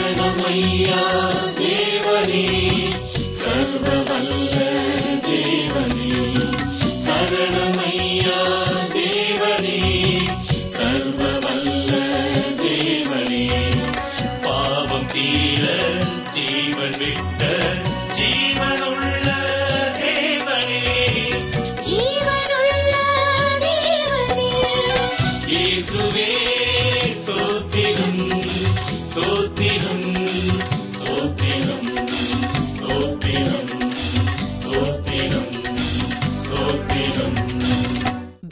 சரணமையா தேவனே, சர்வவல்ல தேவனே, சரணமையா தேவனே, சர்வவல்ல தேவனே, பாவம் தீர ஜீவன் விட்ட ஜீவனுள்ள தேவனே, ஜீவனுள்ள தேவனே, இயேசுவே ஸ்தோத்திரம் ஸ்தோத்திரம் ஸ்தோத்திரம் ஸ்தோத்திரம் ஸ்தோத்திரம் ஸ்தோத்திரம்.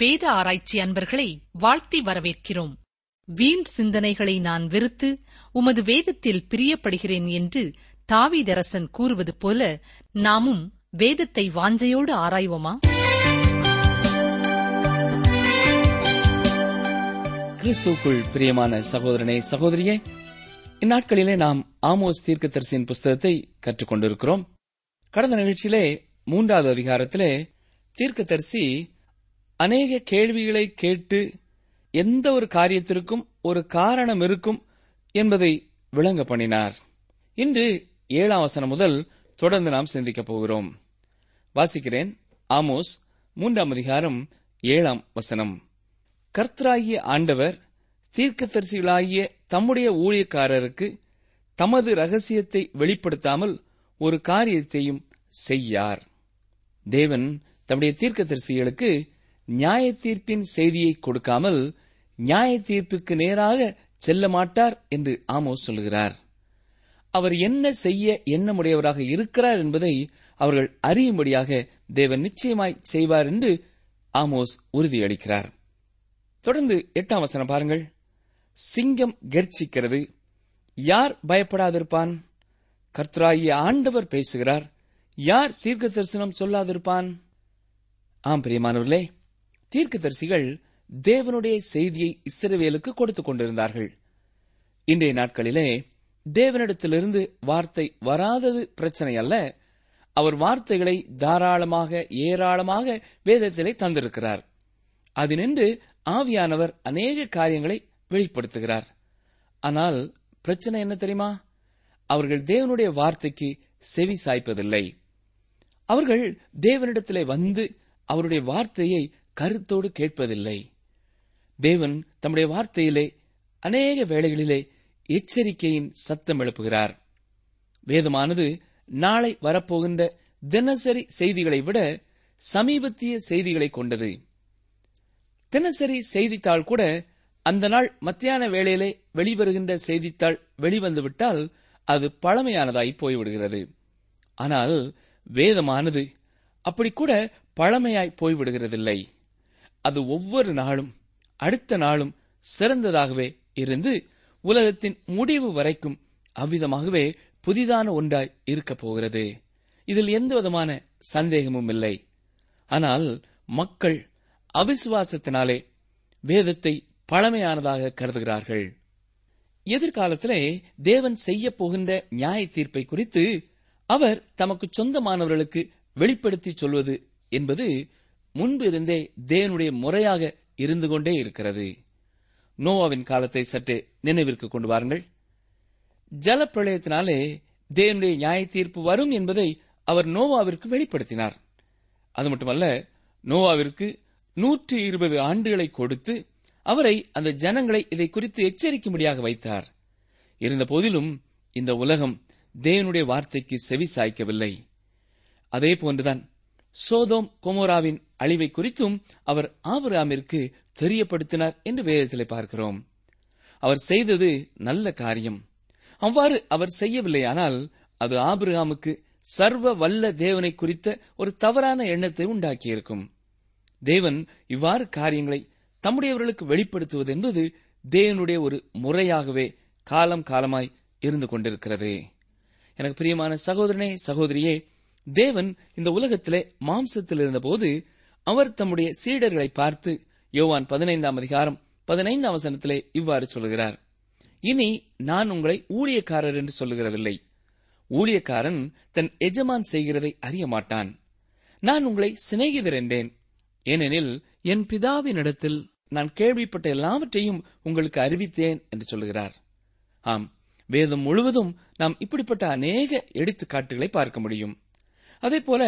வேத ஆராய்ச்சி அன்பர்களை வாழ்த்தி வரவேற்கிறோம். வீண் சிந்தனைகளை நான் வெறுத்து உமது வேதத்தில் பிரியப்படுகிறேன் என்று தாவீதரசன் கூறுவது போல நாமும் வேதத்தை வாஞ்சையோடு ஆராய்வோமா? கிறிஸ்துவுக்குள் பிரியமான சகோதரனே சகோதரியே, இந்நாட்களிலே நாம் ஆமோஸ் தீர்க்கதரிசியின் புஸ்தகத்தை கற்றுக்கொண்டிருக்கிறோம். கடந்த நிகழ்ச்சியிலே 3வது அதிகாரத்திலே தீர்க்கதரிசி அநேக கேள்விகளை கேட்டு எந்த ஒரு காரியத்திற்கும் ஒரு காரணம் இருக்கும் என்பதை விளங்க பண்ணினார். இன்று 7 வசனம் முதல் தொடர்ந்து நாம் சிந்திக்கப் போகிறோம். வாசிக்கிறேன். ஆமோஸ் 3 அதிகாரம் 7 வசனம். கர்த்தராகிய ஆண்டவர் தீர்க்கதரிசிகளாகிய தம்முடைய ஊழியக்காரருக்கு தமது ரகசியத்தை வெளிப்படுத்தாமல் ஒரு காரியத்தையும் செய்யார். தேவன் தம்முடைய தீர்க்கதரிசிகளுக்கு நியாய தீர்ப்பின் செய்தியை கொடுக்காமல் நியாய தீர்ப்புக்கு நேராக செல்ல மாட்டார் என்று ஆமோஸ் சொல்கிறார். அவர் என்ன செய்ய எண்ணமுடையவராக இருக்கிறார் என்பதை அவர்கள் அறியும்படியாக தேவன் நிச்சயமாய் செய்வார் என்று ஆமோஸ் உறுதியளிக்கிறார். தொடர்ந்து 8 வசனம் பாருங்கள். சிங்கம் கர்ஜிக்கிறது, யார் பயப்படாதிருப்பான்? கர்த்தராகிய ஆண்டவர் பேசுகிறார், யார் தீர்க்க தரிசனம் சொல்லாதிருப்பான்? ஆம் பிரியமானவர்களே, தீர்க்கதரிசிகள் தேவனுடைய செய்தியை இஸ்ரவேலுக்கு கொடுத்துக் கொண்டிருந்தார்கள். இன்றைய நாட்களிலே தேவனிடத்திலிருந்து வார்த்தை வராதது பிரச்சனை அல்ல. அவர் வார்த்தைகளை தாராளமாக ஏராளமாக வேதத்திலே தந்திருக்கிறார். அதினின்று ஆவியானவர் அநேக காரியங்களை வெளிப்படுத்துகிறார். ஆனால் பிரச்சனை என்ன தெரியுமா? அவர்கள் தேவனுடைய வார்த்தைக்கு செவி சாய்ப்பதில்லை. அவர்கள் தேவனிடத்திலே வந்து அவருடைய வார்த்தையை கருத்தோடு கேட்பதில்லை. தேவன் தம்முடைய வார்த்தையிலே அநேக வேளைகளிலே எச்சரிக்கையின் சத்தம் எழுப்புகிறார். வேதமானது நாளை வரப்போகின்ற தினசரி செய்திகளை விட சமீபத்திய செய்திகளை கொண்டது. தினசரி செய்தித்தாள் கூட அந்த நாள் மத்தியான வேளையிலே வெளிவருகின்ற செய்தித்தாள் வெளிவந்துவிட்டால் அது பழமையானதாய் போய்விடுகிறது. ஆனால் வேதமானது அப்படி கூட பழமையாய் போய்விடுகிறதில்லை. அது ஒவ்வொரு நாளும் அடுத்த நாளும் சிறந்ததாகவே இருந்து உலகத்தின் முடிவு வரைக்கும் அவ்விதமாகவே புதிதான ஒன்றாய் இருக்கப் போகிறது. இதில் எந்தவிதமான சந்தேகமும் இல்லை. ஆனால் மக்கள் அவிசுவாசத்தினாலே வேதத்தை பழமையானதாக கருதுகிறார்கள். எதிர்காலத்திலே தேவன் செய்ய போகின்ற நியாய தீர்ப்பை குறித்து அவர் தமக்கு சொந்தமானவர்களுக்கு வெளிப்படுத்தி சொல்வது என்பது முன்பு இருந்தே தேவனுடைய முறையாக இருந்து கொண்டே இருக்கிறது. நோவாவின் காலத்தை சற்றே நினைவிற்கு கொண்டு வாருங்கள். ஜலப்பிரளயத்தினாலே தேவனுடைய நியாய தீர்ப்பு வரும் என்பதை அவர் நோவாவிற்கு வெளிப்படுத்தினார். அது மட்டுமல்ல, நோவாவிற்கு 120 ஆண்டுகளை கொடுத்து அவரை அந்த ஜனங்களை இதை குறித்து எச்சரிக்கும்படியாக வைத்தார். இருந்த போதிலும் இந்த உலகம் தேவனுடைய வார்த்தைக்கு செவி சாய்க்கவில்லை. அதே போன்றுதான் சோதோம் கொமோராவின் அழிவை குறித்தும் அவர் ஆபிரகாமிற்கு தெரியப்படுத்தினார் என்று வேதத்திலே பார்க்கிறோம். அவர் செய்தது நல்ல காரியம். அவ்வாறு அவர் செய்யவில்லையானால் அது ஆபிரகாமுக்கு சர்வ வல்ல தேவனை குறித்த ஒரு தவறான எண்ணத்தை உண்டாக்கியிருக்கும். தேவன் இவ்வாறு காரியங்களை தம்முடையவர்களுக்கு வெளிப்படுத்துவது என்பது தேவனுடைய ஒரு முறையாகவே காலம் காலமாய் இருந்து கொண்டிருக்கிறது. எனக்கு பிரியமான சகோதரனே சகோதரியே, தேவன் இந்த உலகத்திலே மாம்சத்தில் இருந்தபோது அவர் தம்முடைய சீடர்களை பார்த்து யோவான் 15 அதிகாரம் 15 வசனத்திலே இவ்வாறு சொல்கிறார். இனி நான் உங்களை ஊழியக்காரர் என்று சொல்லுகிறதில்லை. ஊழியக்காரன் தன் எஜமான் செய்கிறதை அறிய மாட்டான். நான் உங்களை சிநேகிதர் என்றேன், ஏனெனில் என் பிதாவினிடத்தில் நான் கேள்விப்பட்ட எல்லாவற்றையும் உங்களுக்கு அறிவித்தேன் என்று சொல்கிறார். ஆம், வேதம் முழுவதும் நாம் இப்படிப்பட்ட அநேக எடுத்துக்காட்டுகளை பார்க்க முடியும். அதேபோல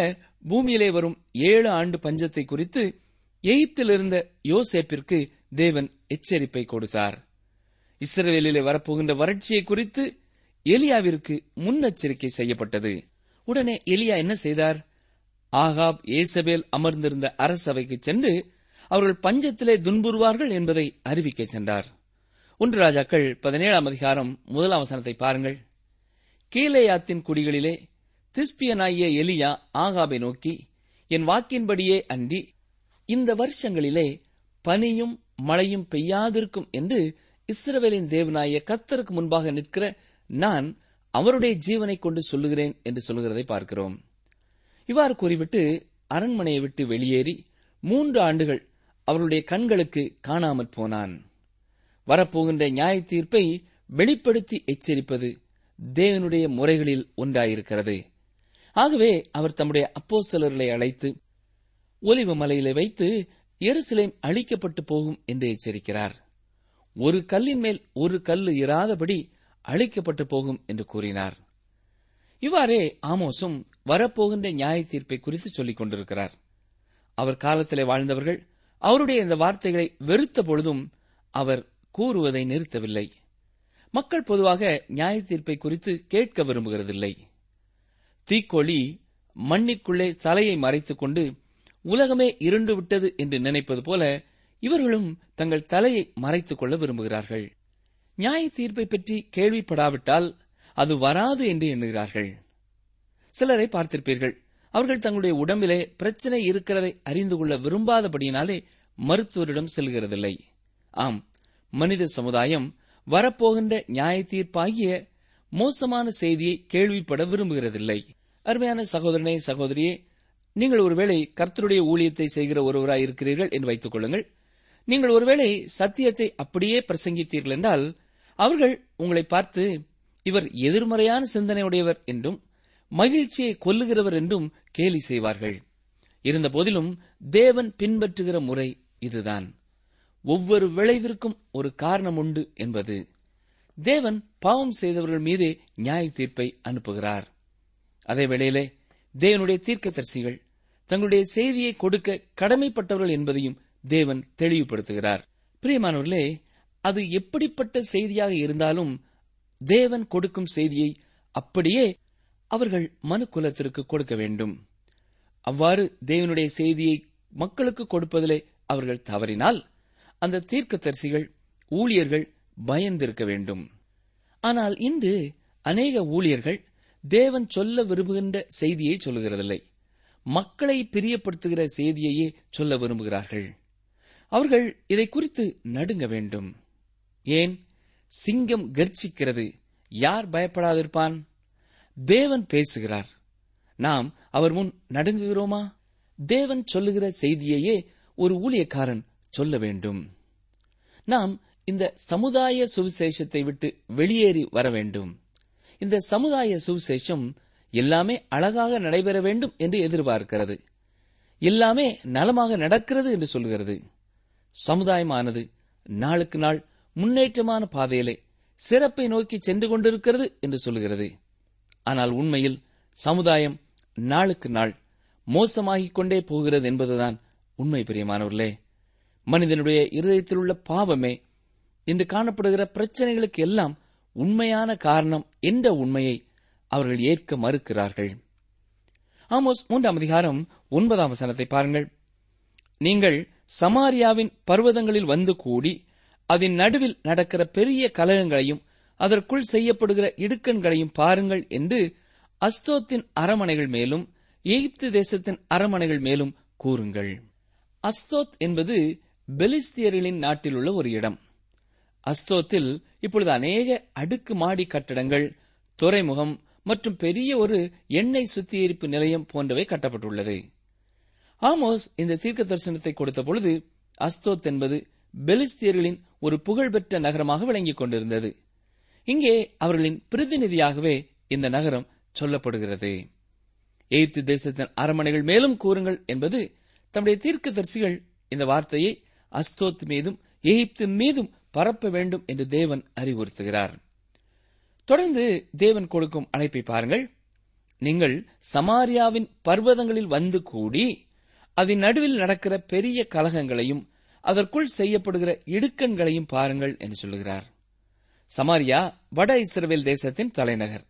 பூமியிலே வரும் 7 ஆண்டு பஞ்சத்தை குறித்து எகிப்தில் இருந்த யோசேப்பிற்கு தேவன் எச்சரிப்பை கொடுத்தார். இஸ்ரவேலிலே வரப்போகின்ற வறட்சியை குறித்து எலியாவிற்கு முன்னெச்சரிக்கை செய்யப்பட்டது. உடனே எலியா என்ன செய்தார்? ஆகாப் ஏசபேல் அமர்ந்திருந்த அரசவைக்கு சென்று அவர்கள் பஞ்சத்திலே துன்புறுவார்கள் என்பதை அறிவிக்க சென்றார். 1 ராஜாக்கள் 17 அதிகாரம் 1 வசனத்தை பாருங்கள். கீலேயாத்தின் குடிகளிலே திஸ்பியனாகிய எலியா ஆகாபை நோக்கி, என் வாக்கின்படியே அன்றி இந்த வருஷங்களிலே பனியும் மழையும் பெய்யாதிருக்கும் என்று இஸ்ரவேலின் தேவனாகிய கர்த்தருக்கு முன்பாக நிற்கிற நான் அவருடைய ஜீவனை கொண்டு சொல்லுகிறேன் என்று சொல்லுகிறதை பார்க்கிறோம். இவ்வாறு கூறிவிட்டு அரண்மனையை விட்டு வெளியேறி 3 ஆண்டுகள் அவருடைய கண்களுக்கு காணாமற் போனான். வரப்போகின்ற நியாய தீர்ப்பை வெளிப்படுத்தி எச்சரிப்பது தேவனுடைய முறைகளில் ஒன்றாயிருக்கிறது. ஆகவே அவர் தம்முடைய அப்போஸ்தலர்களை அழைத்து ஒலிவ மலையிலே வைத்து எருசலேம் அழிக்கப்பட்டு போகும் என்று எச்சரிக்கிறார். 1 கல்லின் மேல் 1 கல்லு இராதபடி அழிக்கப்பட்டு போகும் என்று கூறினார். இவ்வாறே ஆமோசும் வரப்போகின்ற நியாய தீர்ப்பை குறித்து சொல்லிக் கொண்டிருக்கிறார். அவர் காலத்திலே வாழ்ந்தவர்கள் அவருடைய இந்த வார்த்தைகளை வெறுத்த பொழுதும் அவர் கூறுவதை நிறுத்தவில்லை. மக்கள் பொதுவாக நியாய தீர்ப்பை குறித்து கேட்க விரும்புகிறதில்லை. தீக்கோழி மண்ணிற்குள்ளே தலையை மறைத்துக் கொண்டு உலகமே இருண்டு விட்டது என்று நினைப்பது போல இவர்களும் தங்கள் தலையை மறைத்துக் கொள்ள விரும்புகிறார்கள். நியாய தீர்ப்பை பற்றி கேள்விப்படாவிட்டால் அது வராது என்று எண்ணுகிறார்கள். சிலரை பார்த்திருப்பீர்கள், அவர்கள் தங்களுடைய உடம்பிலே பிரச்சனை இருக்கிறதை அறிந்து கொள்ள விரும்பாதபடியினாலே மருத்துவரிடம் செல்கிறதில்லை. ஆம், மனித சமுதாயம் வரப்போகின்ற நியாய தீர்ப்பாகிய மோசமான செய்தியை கேள்விப்பட விரும்புகிறதில்லை. அருமையான சகோதரனே, சகோதரியே, நீங்கள் ஒருவேளை கர்த்தருடைய ஊழியத்தை செய்கிற ஒருவராய் இருக்கிறீர்கள் என்று வைத்துக் கொள்ளுங்கள். நீங்கள் ஒருவேளை சத்தியத்தை அப்படியே பிரசங்கித்தீர்கள் என்றால் அவர்கள் உங்களை பார்த்து இவர் எதிர்மறையான சிந்தனையுடையவர் என்றும் மகிழ்ச்சியை கொல்லுகிறவர் என்றும் கேலி செய்வார்கள். இருந்தபோதிலும் தேவன் பின்பற்றுகிற முறை இதுதான். ஒவ்வொரு விளைவிற்கும் ஒரு காரணம் உண்டு என்பது. தேவன் பாவம் செய்தவர்கள் மீது நியாய தீர்ப்பை அனுப்புகிறார். அதே வேளையிலே தேவனுடைய தீர்க்கதரிசிகள் தங்களுடைய செய்தியை கொடுக்க கடமைப்பட்டவர்கள் என்பதையும் தேவன் தெளிவுபடுத்துகிறார். பிரியமானவர்களே, அது எப்படிப்பட்ட செய்தியாக இருந்தாலும் தேவன் கொடுக்கும் செய்தியை அப்படியே அவர்கள் மனுக்குலத்திற்கு கொடுக்க வேண்டும். அவ்வாறு தேவனுடைய செய்தியை மக்களுக்கு கொடுப்பதிலே அவர்கள் தவறினால் அந்த தீர்க்கதரிசிகள் ஊழியர்கள் பயந்திருக்க வேண்டும். ஆனால் இன்று அநேக ஊழியர்கள் தேவன் சொல்ல விரும்புகின்ற செய்தியை சொல்லுகிறதில்லை, மக்களை பிரியப்படுத்துகிற செய்தியையே சொல்ல விரும்புகிறார்கள். அவர்கள் இதை குறித்து நடுங்க வேண்டும். ஏன்? சிங்கம் கர்ஜிக்கிறது, யார் பயப்படாதிருப்பான்? தேவன் பேசுகிறார், நாம் அவர் முன் நடுங்குகிறோமா? தேவன் சொல்லுகிற செய்தியையே ஒரு ஊழியக்காரன் சொல்ல வேண்டும். நாம் இந்த சமுதாய சுவிசேஷத்தை விட்டு வெளியேறி வர வேண்டும். இந்த சமுதாய சுவிசேஷம் எல்லாமே அழகாக நடைபெற வேண்டும் என்று எதிர்பார்க்கிறது, எல்லாமே நலமாக நடக்கிறது என்று சொல்கிறது. சமுதாயமானது நாளுக்கு நாள் முன்னேற்றமான பாதையிலே சிறப்பை நோக்கி சென்று கொண்டிருக்கிறது என்று சொல்கிறது. ஆனால் உண்மையில் சமுதாயம் நாளுக்கு நாள் மோசமாகிக் கொண்டே போகிறது என்பதுதான் உண்மை. பிரியமானவர்களே, மனிதனுடைய இருதயத்தில் உள்ள பாவமே இன்று காணப்படுகிற பிரச்சனைகளுக்கு எல்லாம் உண்மையான காரணம் என்ற உண்மையை அவர்கள் ஏற்க மறுக்கிறார்கள். ஆமோஸ் 3 அதிகாரம் 9 வசனத்தை பாருங்கள். நீங்கள் சமாரியாவின் பர்வதங்களில் வந்து கூடி அதன் நடுவில் நடக்கிற பெரிய கலகங்களையும் அதற்குள் செய்யப்படுகிற இடுக்கண்களையும் பாருங்கள் என்று அஸ்தோத்தின் அரமனைகள் மேலும் எகிப்து தேசத்தின் அரமனைகள் மேலும் கூறுங்கள். அஸ்தோத் என்பது பெலிஸ்தியர்களின் நாட்டில் உள்ள ஒரு இடம். அஸ்தோத்தில் இப்பொழுது அநேக அடுக்கு மாடி கட்டடங்கள், துறைமுகம் மற்றும் பெரிய ஒரு எண்ணெய் சுத்திகரிப்பு நிலையம் போன்றவை கட்டப்பட்டுள்ளது. ஆமோஸ் இந்த தீர்க்க தரிசனத்தை கொடுத்த பொழுது அஸ்தோத் என்பது பெலிஸ்தியர்களின் ஒரு புகழ்பெற்ற நகரமாக விளங்கிக் கொண்டிருந்தது. இங்கே அவர்களின் பிரதிநிதியாகவே இந்த நகரம் சொல்லப்படுகிறது. எகிப்து தேசத்தின் அரமனைகள் மேலும் கூறுங்கள் என்பது தம்முடைய தீர்க்க தரிசிகள் இந்த வார்த்தையை அஸ்தோத் மீதும் எகிப்து மீதும் பரப்ப வேண்டும் என்று தேவன் அறிவுறுத்துகிறார். தொடர்ந்து தேவன் கொடுக்கும் அழைப்பை பாருங்கள். நீங்கள் சமாரியாவின் பர்வதங்களில் வந்து கூடி அதன் நடுவில் நடக்கிற பெரிய கலகங்களையும் அதற்குள் செய்யப்படுகிற இடுக்கண்களையும் பாருங்கள் என்று சொல்லுகிறார். சமாரியா வட இஸ்ரவேல் தேசத்தின் தலைநகர்.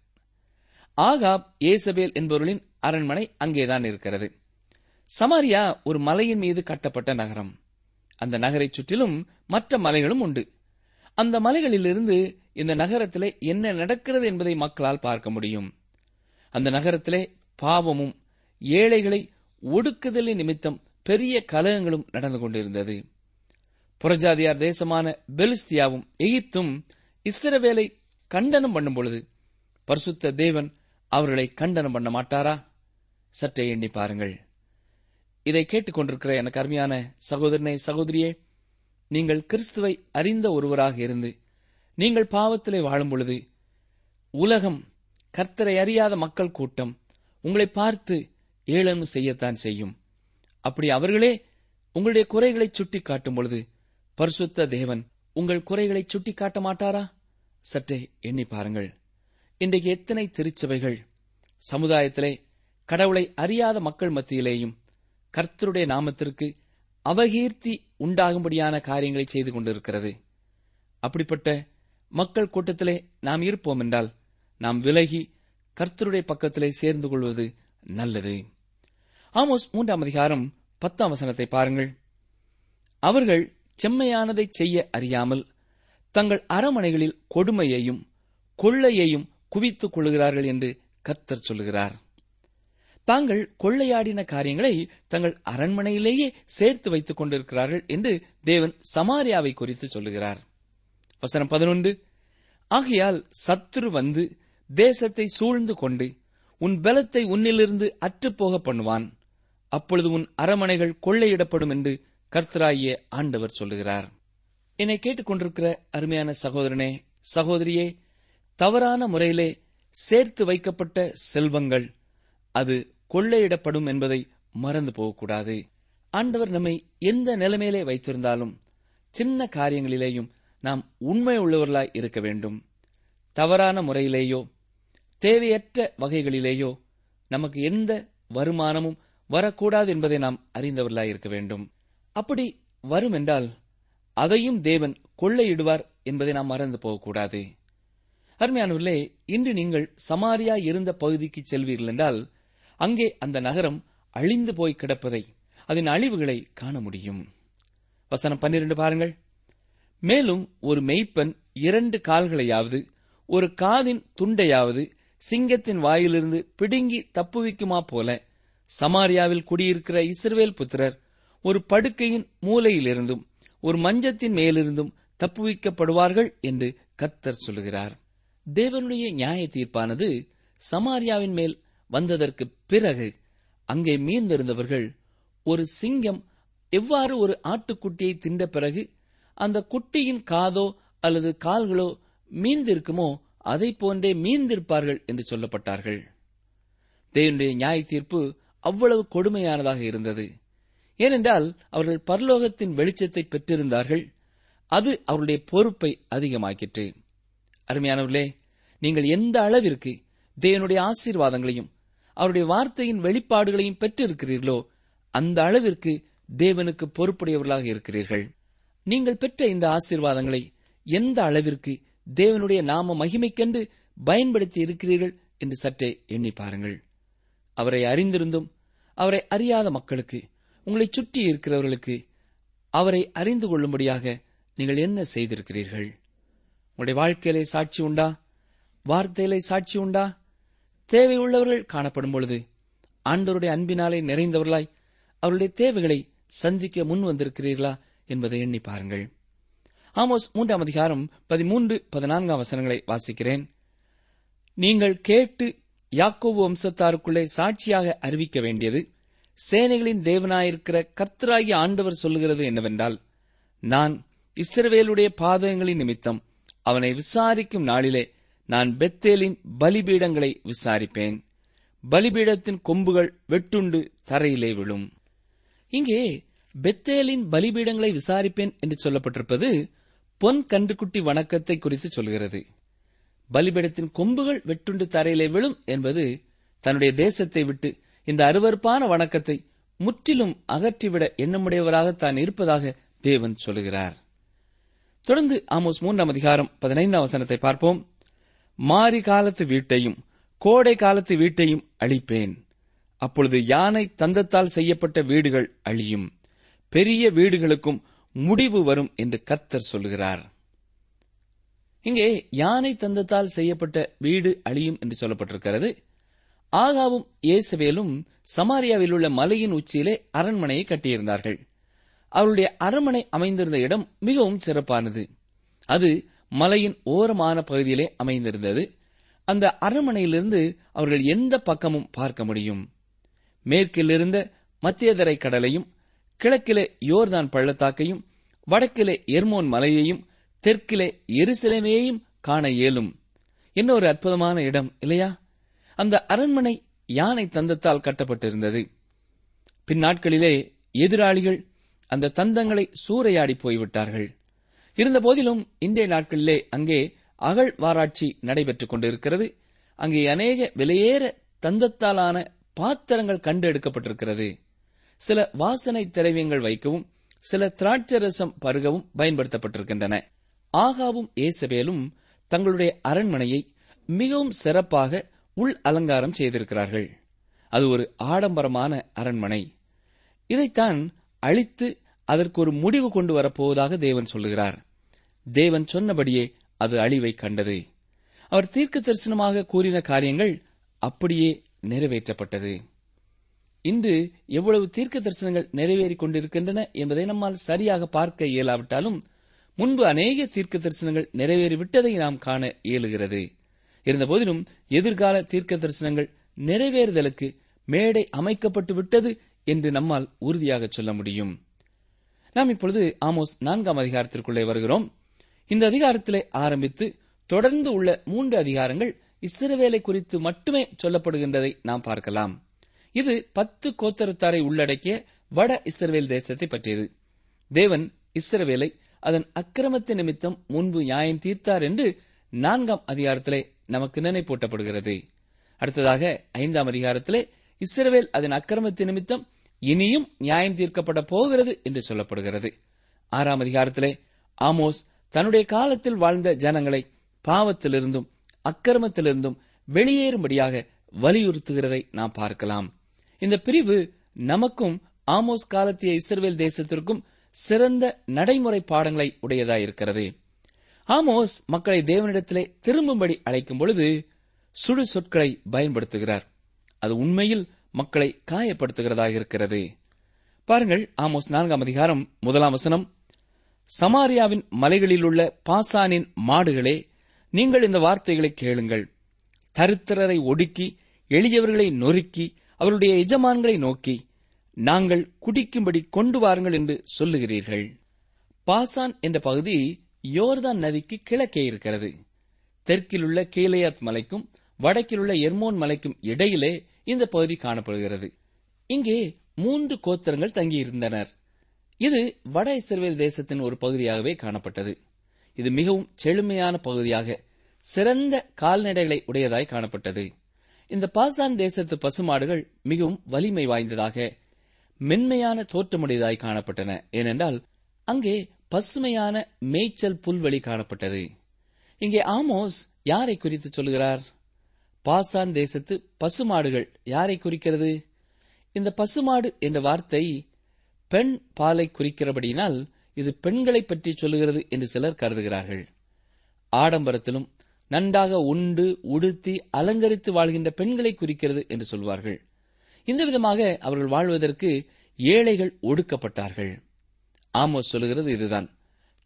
ஆகாப் யேசபேல் என்பவர்களின் அரண்மனை அங்கேதான் இருக்கிறது. சமாரியா ஒரு மலையின் மீது கட்டப்பட்ட நகரம். அந்த நகரை சுற்றிலும் மற்ற மலைகளும் உண்டு. அந்த மலைகளிலிருந்து இந்த நகரத்திலே என்ன நடக்கிறது என்பதை மக்களால் பார்க்க முடியும். அந்த நகரத்திலே பாவமும் ஏழைகளை ஒடுக்குதலின் நிமித்தம் பெரிய கலகங்களும் நடந்து கொண்டிருந்தது. புறஜாதியார் தேசமான பெலிஸ்தியாவும் எகிப்தும் இஸ்ரவேலை கண்டனம் பண்ணும் பொழுது பரிசுத்த தேவன் அவர்களை கண்டனம் பண்ண மாட்டாரா? சற்றே எண்ணி பாருங்கள். இதை கேட்டுக்கொண்டிருக்கிற எனக்கு அருமையான சகோதரனே, சகோதரியே, நீங்கள் கிறிஸ்துவை அறிந்த ஒருவராக இருந்து நீங்கள் பாவத்திலே வாழும் பொழுது உலகம், கர்த்தரை அறியாத மக்கள் கூட்டம் உங்களை பார்த்து ஏளனம் செய்யத்தான் செய்யும். அப்படி அவர்களே உங்களுடைய குறைகளை சுட்டி காட்டும் பொழுது பரிசுத்த தேவன் உங்கள் குறைகளை சுட்டி காட்ட மாட்டாரா? சற்றே எண்ணி பாருங்கள். இன்றைக்கு எத்தனை திருச்சபைகள் சமுதாயத்திலே கடவுளை அறியாத மக்கள் மத்தியிலேயும் கர்த்தருடைய நாமத்திற்கு அவகீர்த்தி உண்டாகும்படியான காரியங்களை செய்து கொண்டிருக்கிறது. அப்படிப்பட்ட மக்கள் கூட்டத்திலே நாம் இருப்போம் என்றால் நாம் விலகி கர்த்தருடைய பக்கத்திலே சேர்ந்து கொள்வது நல்லது. ஆமோஸ் 3:10 பாருங்கள். அவர்கள் செம்மையானதை செய்ய அறியாமல் தங்கள் அரமனைகளில் கொடுமையையும் கொள்ளையையும் குவித்துக் கொள்கிறார்கள் என்று கர்த்தர் சொல்கிறார். தாங்கள் கொள்ளையாடின காரியங்களை தங்கள் அரண்மனையிலேயே சேர்த்து வைத்துக் கொண்டிருக்கிறார்கள் என்று தேவன் சமாரியாவை குறித்து சொல்லுகிறார். வசனம் 11, ஆகையால் சத்துரு வந்து தேசத்தை சூழ்ந்து கொண்டு உன் பலத்தை உன்னிலிருந்து அற்றுப்போக பண்ணுவான். அப்பொழுது உன் அரமனைகள் கொள்ளையிடப்படும் என்று கர்த்தராகிய ஆண்டவர் சொல்லுகிறார். என்னை கேட்டுக்கொண்டிருக்கிற அருமையான சகோதரனே, சகோதரியே, தவறான முறையிலே சேர்த்து வைக்கப்பட்ட செல்வங்கள் அது கொள்ளையிடப்படும் என்பதை மறந்து போகக்கூடாது. ஆண்டவர் நம்மை எந்த நிலைமையிலே வைத்திருந்தாலும் சின்ன காரியங்களிலேயும் நாம் உண்மை உள்ளவர்களாய் இருக்க வேண்டும். தவறான முறையிலேயோ தேவையற்ற வகைகளிலேயோ நமக்கு எந்த வருமானமும் வரக்கூடாது என்பதை நாம் அறிந்தவர்களாய் இருக்க வேண்டும். அப்படி வரும் என்றால் அதையும் தேவன் கொள்ளையிடுவார் என்பதை நாம் மறந்து போகக்கூடாது. அருமையானவர்களே, இன்று நீங்கள் சமாரியா இருந்த பகுதிக்கு செல்வீர்கள் என்றால் அங்கே அந்த நகரம் அழிந்து போய் கிடப்பதை, அதன் அழிவுகளை காண முடியும். வசனம் 12 பாருங்கள். மேலும் ஒரு மெய்ப்பன் 2 கால்களையாவது ஒரு காதின் துண்டையாவது சிங்கத்தின் வாயிலிருந்து பிடுங்கி தப்புவிக்குமா போல சமாரியாவில் குடியிருக்கிற இஸ்ரவேல் புத்திரர் ஒரு படுக்கையின் மூலையிலிருந்தும் ஒரு மஞ்சத்தின் மேலிருந்தும் தப்புவிக்கப்படுவார்கள் என்று கர்த்தர் சொல்லுகிறார். தேவனுடைய நியாய தீர்ப்பானது சமாரியாவின் மேல் வந்ததற்கு பிறகு அங்கே மீந்திருந்தவர்கள் ஒரு சிங்கம் எவ்வாறு ஒரு ஆட்டுக்குட்டியை தின்ற பிறகு அந்த குட்டியின் காதோ அல்லது கால்களோ மீந்திருக்குமோ அதை போன்றே மீந்திருப்பார்கள் என்று சொல்லப்பட்டார்கள். தேவனுடைய நியாய தீர்ப்பு அவ்வளவு கொடுமையானதாக இருந்தது. ஏனென்றால் அவர்கள் பரலோகத்தின் வெளிச்சத்தை பெற்றிருந்தார்கள். அது அவருடைய பொறுப்பை அதிகமாக்கிற்று. அருமையானவர்களே, நீங்கள் எந்த அளவிற்கு தேவனுடைய ஆசீர்வாதங்களையும் அவருடைய வார்த்தையின் வெளிப்பாடுகளையும் பெற்றிருக்கிறீர்களோ அந்த அளவிற்கு தேவனுக்கு பொறுப்புடையவர்களாக இருக்கிறீர்கள். நீங்கள் பெற்ற இந்த ஆசீர்வாதங்களை எந்த அளவிற்கு தேவனுடைய நாம மகிமைக்கென்று பயன்படுத்தி இருக்கிறீர்கள் என்று சற்றே எண்ணி பாருங்கள். அவரை அறிந்திருந்தும் அவரை அறியாத மக்களுக்கு, உங்களை சுற்றி இருக்கிறவர்களுக்கு அவரை அறிந்து கொள்ளும்படியாக நீங்கள் என்ன செய்திருக்கிறீர்கள்? உங்களுடைய வாழ்க்கையிலே சாட்சி உண்டா? வார்த்தையிலே சாட்சி உண்டா? தேவையுள்ளவர்கள் காணப்படும் பொழுது ஆண்டவருடைய அன்பினாலே நிறைந்தவர்களாய் அவருடைய தேவைகளை சந்திக்க முன் வந்திருக்கிறீர்களா என்பதை எண்ணி பாருங்கள். ஆமோஸ் 3:13-14 வாசிக்கிறேன். நீங்கள் கேட்டு யாக்கோபு வம்சத்தாருக்குள்ளே சாட்சியாக அறிவிக்க வேண்டியது சேனைகளின் தேவனாயிருக்கிற கர்த்தராகிய ஆண்டவர் சொல்லுகிறது என்னவென்றால், நான் இஸ்ரவேலுடைய பாதகங்களின் நிமித்தம் அவனை விசாரிக்கும் நாளிலே நான் பெத்தேலின் பலிபீடங்களை விசாரிப்பேன். பலிபீடத்தின் கொம்புகள் வெட்டுண்டு தரையிலே விழும். இங்கே பெத்தேலின் பலிபீடங்களை விசாரிப்பேன் என்று சொல்லப்பட்டிருப்பது பொன் கன்றுக்குட்டி வணக்கத்தை குறித்து சொல்கிறது. பலிபீடத்தின் கொம்புகள் வெட்டுண்டு தரையிலே விழும் என்பது தன்னுடைய தேசத்தை விட்டு இந்த அருவருப்பான வணக்கத்தை முற்றிலும் அகற்றிவிட எண்ணமுடையவராக தான் இருப்பதாக தேவன் சொல்கிறார். தொடர்ந்து ஆமோஸ் 3:15 பார்ப்போம். மாரி காலத்து வீட்டையும் கோடை காலத்து வீட்டையும் அழிப்பேன். அப்பொழுது யானை தந்தத்தால் செய்யப்பட்ட வீடுகள் அழியும், பெரிய வீடுகளுக்கும் முடிவு வரும் என்று கர்த்தர் சொல்கிறார். இங்கே யானை தந்தத்தால் செய்யப்பட்ட வீடு அழியும் என்று சொல்லப்பட்டிருக்கிறது. ஆகாவும் யேசபேலும் சமாரியாவில் உள்ள மலையின் உச்சியிலே அரண்மனையை கட்டியிருந்தார்கள். அவருடைய அரண்மனை அமைந்திருந்த இடம் மிகவும் சிறப்பானது. அது மலையின் ஓரமான பகுதியிலே அமைந்திருந்தது. அந்த அரண்மனையிலிருந்து அவர்கள் எந்த பக்கமும் பார்க்க முடியும். மேற்கிலிருந்த மத்தியதரை கடலையும், கிழக்கிலே யோர்தான் பள்ளத்தாக்கையும், வடக்கிலே எர்மோன் மலையையும், தெற்கிலே எருசலேமையையும் காண இயலும். என்ன ஒரு அற்புதமான இடம் இல்லையா? அந்த அரண்மனை யானை தந்தத்தால் கட்டப்பட்டிருந்தது. பின்னாட்களிலே எதிராளிகள் அந்த தந்தங்களை சூறையாடி போய்விட்டார்கள். இருந்த போதிலும் இன்றைய நாட்களிலே அங்கே அகழ்வாராய்ச்சி நடைபெற்றுக் கொண்டிருக்கிறது. அங்கே அநேக விலையேற தந்தத்தாலான பாத்திரங்கள் கண்டெடுக்கப்பட்டிருக்கிறது. சில வாசனை திரவியங்கள் வைக்கவும் சில திராட்சரசம் பருகவும் பயன்படுத்தப்பட்டிருக்கின்றன. ஆகாவும் யேசபேலும் தங்களுடைய அரண்மனையை மிகவும் சிறப்பாக உள் அலங்காரம் செய்திருக்கிறார்கள். அது ஒரு ஆடம்பரமான அரண்மனை. இதைத்தான் அழித்து அதற்கு ஒரு முடிவு கொண்டு வரப்போவதாக தேவன் சொல்லுகிறார். தேவன் சொன்னபடியே அது அழிவை கண்டது. அவர் தீர்க்க தரிசனமாக கூறின காரியங்கள் அப்படியே நிறைவேற்றப்பட்டது. இன்று எவ்வளவு தீர்க்க தரிசனங்கள் நிறைவேறிக் கொண்டிருக்கின்றன என்பதை நம்மால் சரியாக பார்க்க இயலாவிட்டாலும் முன்பு அநேக தீர்க்க தரிசனங்கள் நிறைவேறிவிட்டதை நாம் காண இயலுகிறது. இருந்தபோதிலும் எதிர்கால தீர்க்க தரிசனங்கள் நிறைவேறுதலுக்கு மேடை அமைக்கப்பட்டு விட்டது என்று நம்மால் உறுதியாக சொல்ல முடியும். நாம் இப்பொழுது ஆமோஸ் 4 வருகிறோம். இந்த அதிகாரத்திலே ஆரம்பித்து தொடர்ந்து உள்ள 3 அதிகாரங்கள் இஸ்ரவேலை குறித்து மட்டுமே சொல்லப்படுகின்றதை நாம் பார்க்கலாம். இது 10 கோத்திரத்தாரை உள்ளடக்கிய வட இஸ்ரவேல் தேசத்தை பற்றியது. தேவன் இஸ்ரவேலை அதன் அக்கிரமத்தை நிமித்தம் முன்பு நியாயம் தீர்த்தார் என்று 4 நமக்கு நினைப்பூட்டப்படுகிறது. அடுத்ததாக 5 இஸ்ரவேல் அதன் அக்கிரமத்தை நிமித்தம் இனியும் நியாயம் தீர்க்கப்பட போகிறது என்று சொல்லப்படுகிறது. 6 ஆமோஸ் தன்னுடைய காலத்தில் வாழ்ந்த ஜனங்களை பாவத்திலிருந்தும் அக்கிரமத்திலிருந்தும் வெளியேறும்படியாக வலியுறுத்துகிறதை நாம் பார்க்கலாம். இந்த பிரிவு நமக்கும் ஆமோஸ் காலத்திய இஸ்ரவேல் தேசத்திற்கும் சிறந்த நடைமுறை பாடங்களை உடையதாயிருக்கிறது. ஆமோஸ் மக்களை தேவனிடத்திலே திரும்பும்படி அழைக்கும் பொழுது சுடு சொற்களை பயன்படுத்துகிறார். அது உண்மையில் மக்களை காயப்படுத்துகிறதாக இருக்கிறது. பாருங்கள், ஆமோஸ் 4:1 சமாரியாவின் மலைகளில் உள்ள பாசானின் மாடுகளே, நீங்கள் இந்த வார்த்தைகளை கேளுங்கள். தரித்திரரை ஒடுக்கி எளியவர்களை நொறுக்கி அவருடைய எஜமான்களை நோக்கி நாங்கள் குடிக்கும்படி கொண்டு வாருங்கள் என்று சொல்லுகிறீர்கள். பாசான் என்ற பகுதி யோர்தான் நதிக்கு கிழக்கே இருக்கிறது. தெற்கிலுள்ள கீலேயாத் மலைக்கும் வடக்கிலுள்ள எர்மோன் மலைக்கும் இடையிலே இந்த பகுதி காணப்படுகிறது. இங்கே 3 கோத்திரங்கள் தங்கியிருந்தனர். இது வட இஸ்ரவேல் தேசத்தின் ஒரு பகுதியாகவே காணப்பட்டது. இது மிகவும் செழுமையான பகுதியாக சிறந்த கால்நடைகளை உடையதாய் காணப்பட்டது. இந்த பாசான் தேசத்து பசுமாடுகள் மிகவும் வலிமை வாய்ந்ததாக மென்மையான தோற்றமுடையதாய் காணப்பட்டன. ஏனென்றால் அங்கே பசுமையான மேய்ச்சல் புல்வெளி காணப்பட்டது. இங்கே ஆமோஸ் யாரை குறித்து சொல்கிறார்? பாசான் தேசத்து பசுமாடுகள் யாரை குறிக்கிறது? இந்த பசுமாடு என்ற வார்த்தை பெண் பாலை குறிக்கிறபடியினால் இது பெண்களை பற்றி சொல்லுகிறது என்று சிலர் கருதுகிறார்கள். ஆடம்பரத்திலும் நன்றாக உண்டு உடுத்தி அலங்கரித்து வாழ்கின்ற பெண்களை குறிக்கிறது என்று சொல்வார்கள். இந்த விதமாக அவர்கள் வாழ்வதற்கு ஏழைகள் ஒடுக்கப்பட்டார்கள். ஆமோஸ் சொல்லுகிறது இதுதான்,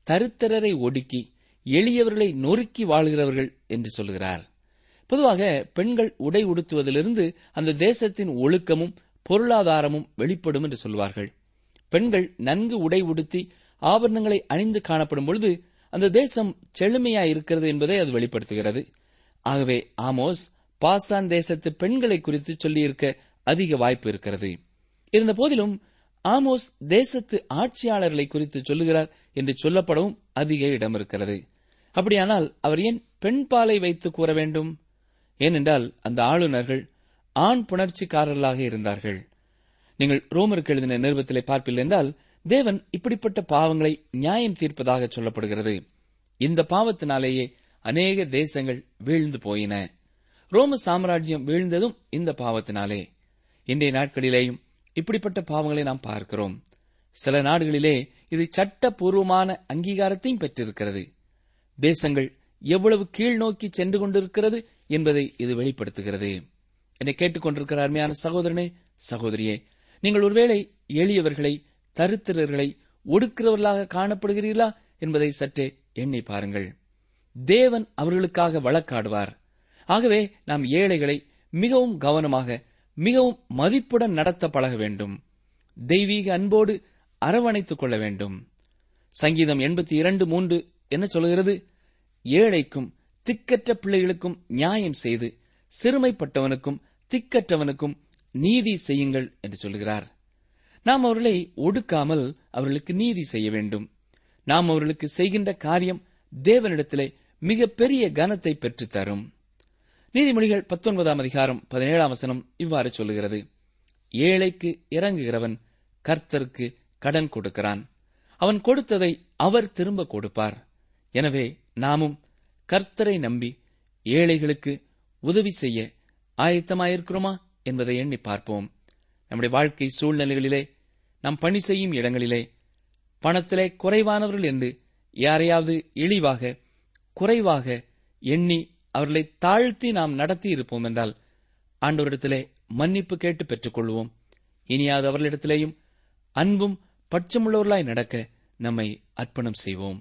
தரித்திரரை ஒடுக்கி எளியவர்களை நொறுக்கி வாழ்கிறவர்கள் என்று சொல்கிறார். பொதுவாக பெண்கள் உடை உடுத்துவதிலிருந்து அந்த தேசத்தின் ஒழுக்கமும் பொருளாதாரமும் வெளிப்படும் என்று சொல்வார்கள். பெண்கள் நன்கு உடை உடுத்தி ஆபரணங்களை அணிந்து காணப்படும் பொழுது அந்த தேசம் செழுமையாயிருக்கிறது என்பதை அது வெளிப்படுத்துகிறது. ஆகவே ஆமோஸ் பாசான் தேசத்து பெண்களை குறித்து சொல்லியிருக்க அதிக வாய்ப்பு இருக்கிறது. இருந்த போதிலும் ஆமோஸ் தேசத்து ஆட்சியாளர்களை குறித்து சொல்லுகிறார் என்று சொல்லப்படவும் அதிக இடம் இருக்கிறது. அப்படியானால் அவர் ஏன் பெண்பாலை வைத்து கூற வேண்டும். ஏனென்றால் அந்த ஆளுநர்கள் ஆண் புணர்ச்சிக்காரர்களாக இருந்தார்கள். நீங்கள் ரோமருக்கு எழுதின நிருபத்திலே பார்ப்பில்லை என்றால் தேவன் இப்படிப்பட்ட பாவங்களை நியாயம் தீர்ப்பதாக சொல்லப்படுகிறது. இந்த பாவத்தினாலேயே அநேக தேசங்கள் வீழ்ந்து போயின. ரோம சாம்ராஜ்யம் வீழ்ந்ததும் இந்த பாவத்தினாலே. இன்றைய நாட்களிலேயும் இப்படிப்பட்ட பாவங்களை நாம் பார்க்கிறோம். சில நாடுகளிலே இது சட்டபூர்வமான அங்கீகாரத்தையும் பெற்றிருக்கிறது. தேசங்கள் எவ்வளவு கீழ் நோக்கி சென்று கொண்டிருக்கிறது என்பதை இது வெளிப்படுத்துகிறது. என்னை கேட்டுக்கொண்டிருக்கிற அருமையான சகோதரனே, சகோதரியே, நீங்கள் ஒருவேளை எளியவர்களை, தரித்திரர்களை ஒடுக்கிறவர்களாக காணப்படுகிறீர்களா என்பதை சற்றே எண்ணி பாருங்கள். தேவன் அவர்களுக்காக வழக்காடுவார். ஆகவே நாம் ஏழைகளை மிகவும் கவனமாக, மிகவும் மதிப்புடன் நடத்த பழக வேண்டும். தெய்வீக அன்போடு அரவணைத்துக் கொள்ள வேண்டும். சங்கீதம் 82:3 என்ன சொல்கிறது? ஏழைக்கும் திக்கற்ற பிள்ளைகளுக்கும் நியாயம் செய்து சிறுமைப்பட்டவனுக்கும் திக்கற்றவனுக்கும் நீதி செய்யுங்கள் என்று சொல்கிறார். நாம் அவர்களை ஒடுக்காமல் அவர்களுக்கு நீதி செய்ய வேண்டும். நாம் அவர்களுக்கு செய்கின்ற காரியம் தேவனிடத்திலே மிகப்பெரிய கனத்தை பெற்றுத்தரும். நீதிமொழிகள் 19:17 இவ்வாறு சொல்லுகிறது: ஏழைக்கு இரங்குகிறவன் கர்த்தருக்கு கடன் கொடுக்கிறான், அவன் கொடுத்ததை அவர் திரும்ப கொடுப்பார். எனவே நாமும் கர்த்தரை நம்பி ஏழைகளுக்கு உதவி செய்ய ஆயத்தமாயிருக்கிறோமா என்பதை எண்ணி பார்ப்போம். நம்முடைய வாழ்க்கை சூழ்நிலைகளிலே, நாம் பணி செய்யும் இடங்களிலே பணத்திலே குறைவானவர்கள் என்று யாரையாவது இழிவாக, குறைவாக எண்ணி அவர்களை தாழ்த்தி நாம் நடத்தி இருப்போம் என்றால் ஆண்டவரிடத்திலே மன்னிப்பு கேட்டு பெற்றுக்கொள்வோம். இனியாவது அவர்களிடத்திலேயும் அன்பும் பட்சமுள்ளவர்களாய் நடக்க நம்மை அர்ப்பணம் செய்வோம்.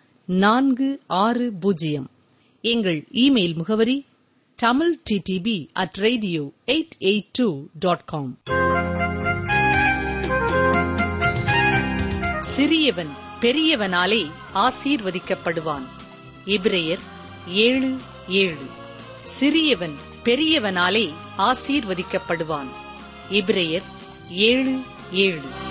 460460. எங்கள் இமெயில் முகவரி tamilttb@radio882.com. சிறியவன் பெரியவனாலே ஆசீர்வதிக்கப்படுவான். எபிரேயர் 7:7. சிறியவன் பெரியவனாலே ஆசீர்வதிக்கப்படுவான். எபிரேயர் 7:7.